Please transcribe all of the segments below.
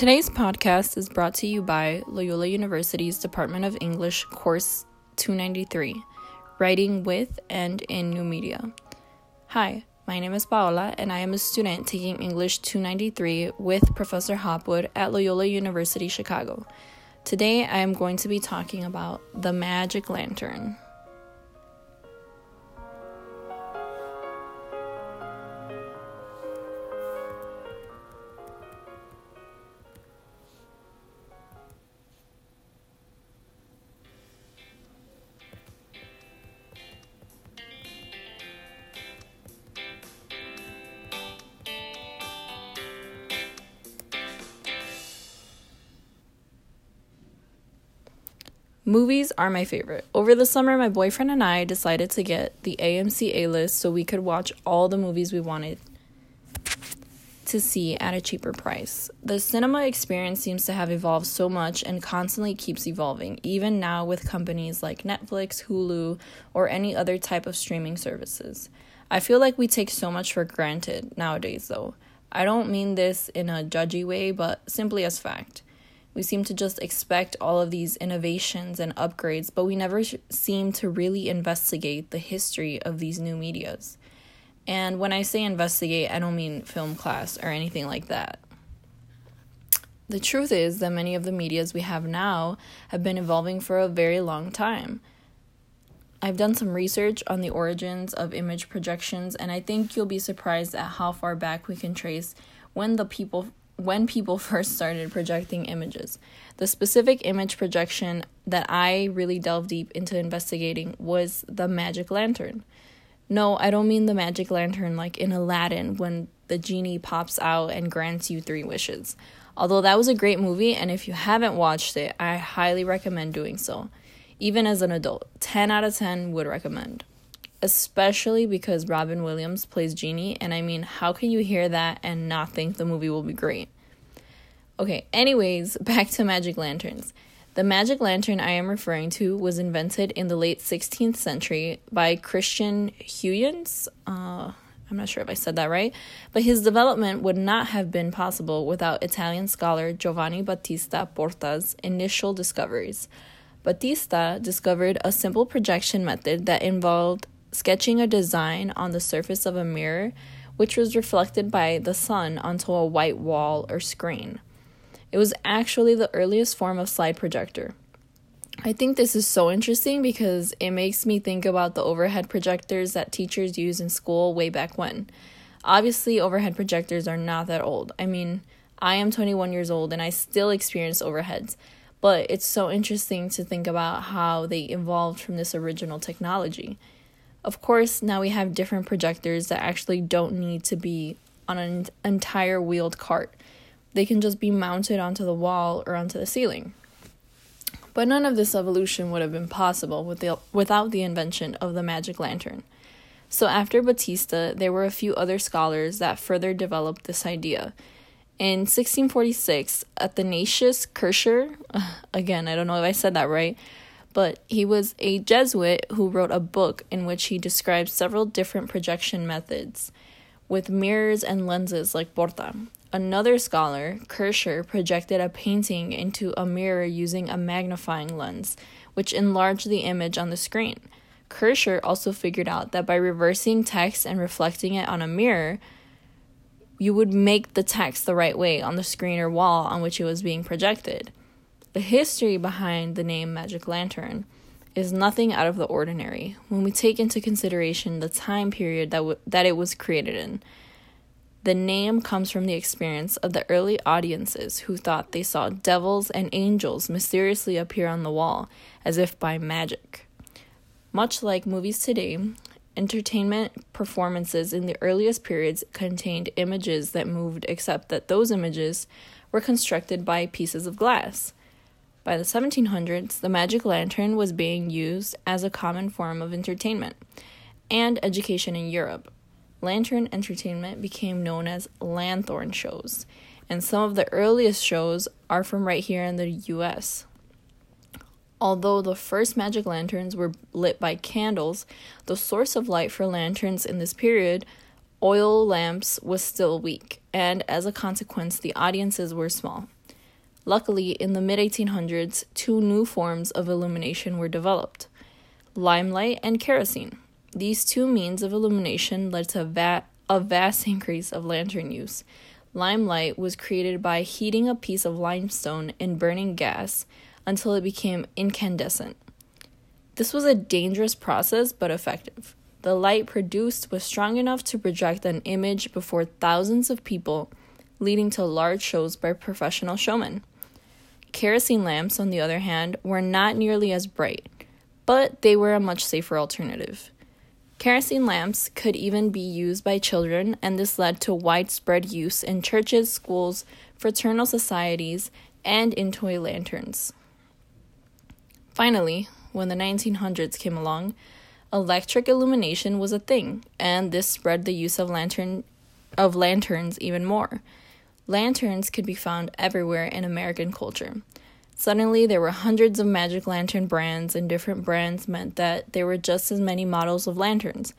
Today's podcast is brought to you by Loyola University's Department of English Course 293, Writing with and in New Media. Hi, my name is Paola, and I am a student taking English 293 with Professor Hopwood at Loyola University, Chicago. Today, I am going to be talking about the magic lantern. Movies are my favorite. Over the summer, my boyfriend and I decided to get the AMC A-list so we could watch all the movies we wanted to see at a cheaper price. The cinema experience seems to have evolved so much and constantly keeps evolving, even now with companies like Netflix, Hulu, or any other type of streaming services. I feel like we take so much for granted nowadays, though. I don't mean this in a judgy way, but simply as fact. We seem to just expect all of these innovations and upgrades, but we never seem to really investigate the history of these new medias. And when I say investigate, I don't mean film class or anything like that. The truth is that many of the medias we have now have been evolving for a very long time. I've done some research on the origins of image projections, and I think you'll be surprised at how far back we can trace when people first started projecting images. The specific image projection that I really delved deep into investigating was the magic lantern. No, I don't mean the magic lantern like in Aladdin when the genie pops out and grants you 3 wishes. Although that was a great movie, and if you haven't watched it, I highly recommend doing so. Even as an adult, 10 out of 10 would recommend. Especially because Robin Williams plays Genie, and I mean, how can you hear that and not think the movie will be great? Okay, anyways, back to magic lanterns. The magic lantern I am referring to was invented in the late 16th century by Christian Huygens. I'm not sure if I said that right, but his development would not have been possible without Italian scholar Giovanni Battista Porta's initial discoveries. Battista discovered a simple projection method that involved sketching a design on the surface of a mirror, which was reflected by the sun onto a white wall or screen. It was actually the earliest form of slide projector. I think this is so interesting because it makes me think about the overhead projectors that teachers used in school way back when. Obviously, overhead projectors are not that old. I mean, I am 21 years old and I still experience overheads, but it's so interesting to think about how they evolved from this original technology. Of course, now we have different projectors that actually don't need to be on an entire wheeled cart. They can just be mounted onto the wall or onto the ceiling. But none of this evolution would have been possible without the invention of the magic lantern. So after Battista, there were a few other scholars that further developed this idea. In 1646, Athanasius Kircher, again, I don't know if I said that right, but he was a Jesuit who wrote a book in which he described several different projection methods with mirrors and lenses like Porta. Another scholar, Kircher, projected a painting into a mirror using a magnifying lens, which enlarged the image on the screen. Kircher also figured out that by reversing text and reflecting it on a mirror, you would make the text the right way on the screen or wall on which it was being projected. The history behind the name Magic Lantern is nothing out of the ordinary when we take into consideration the time period that it was created in. The name comes from the experience of the early audiences who thought they saw devils and angels mysteriously appear on the wall, as if by magic. Much like movies today, entertainment performances in the earliest periods contained images that moved, except that those images were constructed by pieces of glass. By the 1700s, the magic lantern was being used as a common form of entertainment and education in Europe. Lantern entertainment became known as lanthorn shows, and some of the earliest shows are from right here in the US. Although the first magic lanterns were lit by candles, the source of light for lanterns in this period, oil lamps, was still weak, and as a consequence, the audiences were small. Luckily, in the mid-1800s, two new forms of illumination were developed, limelight and kerosene. These two means of illumination led to a vast increase of lantern use. Limelight was created by heating a piece of limestone and burning gas until it became incandescent. This was a dangerous process, but effective. The light produced was strong enough to project an image before thousands of people, leading to large shows by professional showmen. Kerosene lamps, on the other hand, were not nearly as bright, but they were a much safer alternative. Kerosene lamps could even be used by children, and this led to widespread use in churches, schools, fraternal societies, and in toy lanterns. Finally, when the 1900s came along, electric illumination was a thing, and this spread the use of lanterns even more. Lanterns could be found everywhere in American culture. Suddenly, there were hundreds of magic lantern brands, and different brands meant that there were just as many models of lanterns.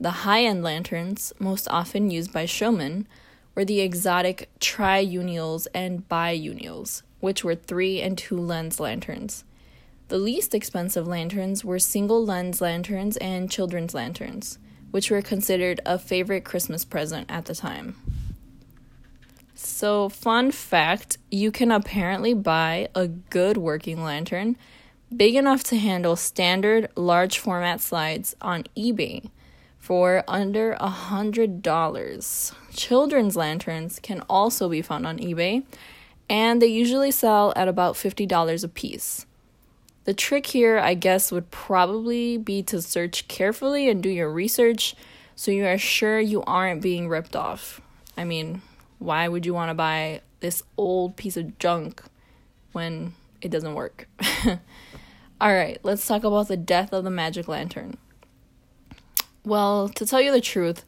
The high-end lanterns, most often used by showmen, were the exotic triunials and biunials, which were 3- and 2-lens lanterns. The least expensive lanterns were single-lens lanterns and children's lanterns, which were considered a favorite Christmas present at the time. So, fun fact, you can apparently buy a good working lantern big enough to handle standard large format slides on eBay for under $100. Children's lanterns can also be found on eBay, and they usually sell at about $50 a piece. The trick here, I guess, would probably be to search carefully and do your research so you are sure you aren't being ripped off. I mean, why would you want to buy this old piece of junk when it doesn't work? Alright, let's talk about the death of the magic lantern. Well, to tell you the truth,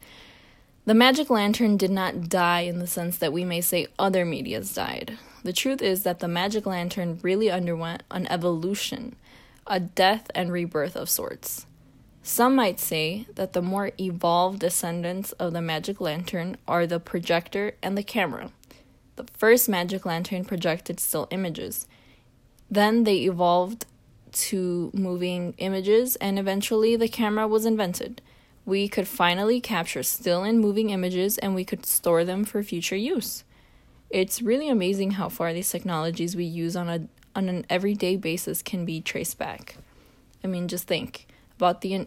the magic lantern did not die in the sense that we may say other medias died. The truth is that the magic lantern really underwent an evolution, a death and rebirth of sorts. Some might say that the more evolved descendants of the magic lantern are the projector and the camera. The first magic lantern projected still images. Then they evolved to moving images, and eventually the camera was invented. We could finally capture still and moving images, and we could store them for future use. It's really amazing how far these technologies we use on an everyday basis can be traced back. I mean, just think.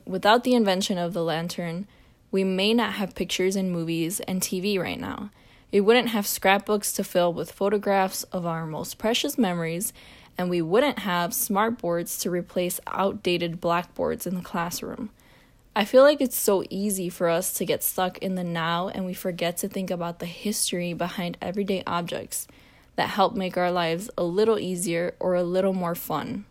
Without the invention of the lantern, we may not have pictures in movies and TV right now. We wouldn't have scrapbooks to fill with photographs of our most precious memories, and we wouldn't have smart boards to replace outdated blackboards in the classroom. I feel like it's so easy for us to get stuck in the now, and we forget to think about the history behind everyday objects that help make our lives a little easier or a little more fun.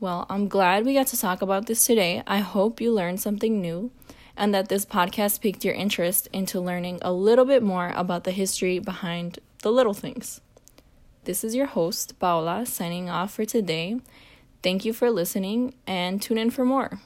Well, I'm glad we got to talk about this today. I hope you learned something new and that this podcast piqued your interest into learning a little bit more about the history behind the little things. This is your host, Paola, signing off for today. Thank you for listening, and tune in for more.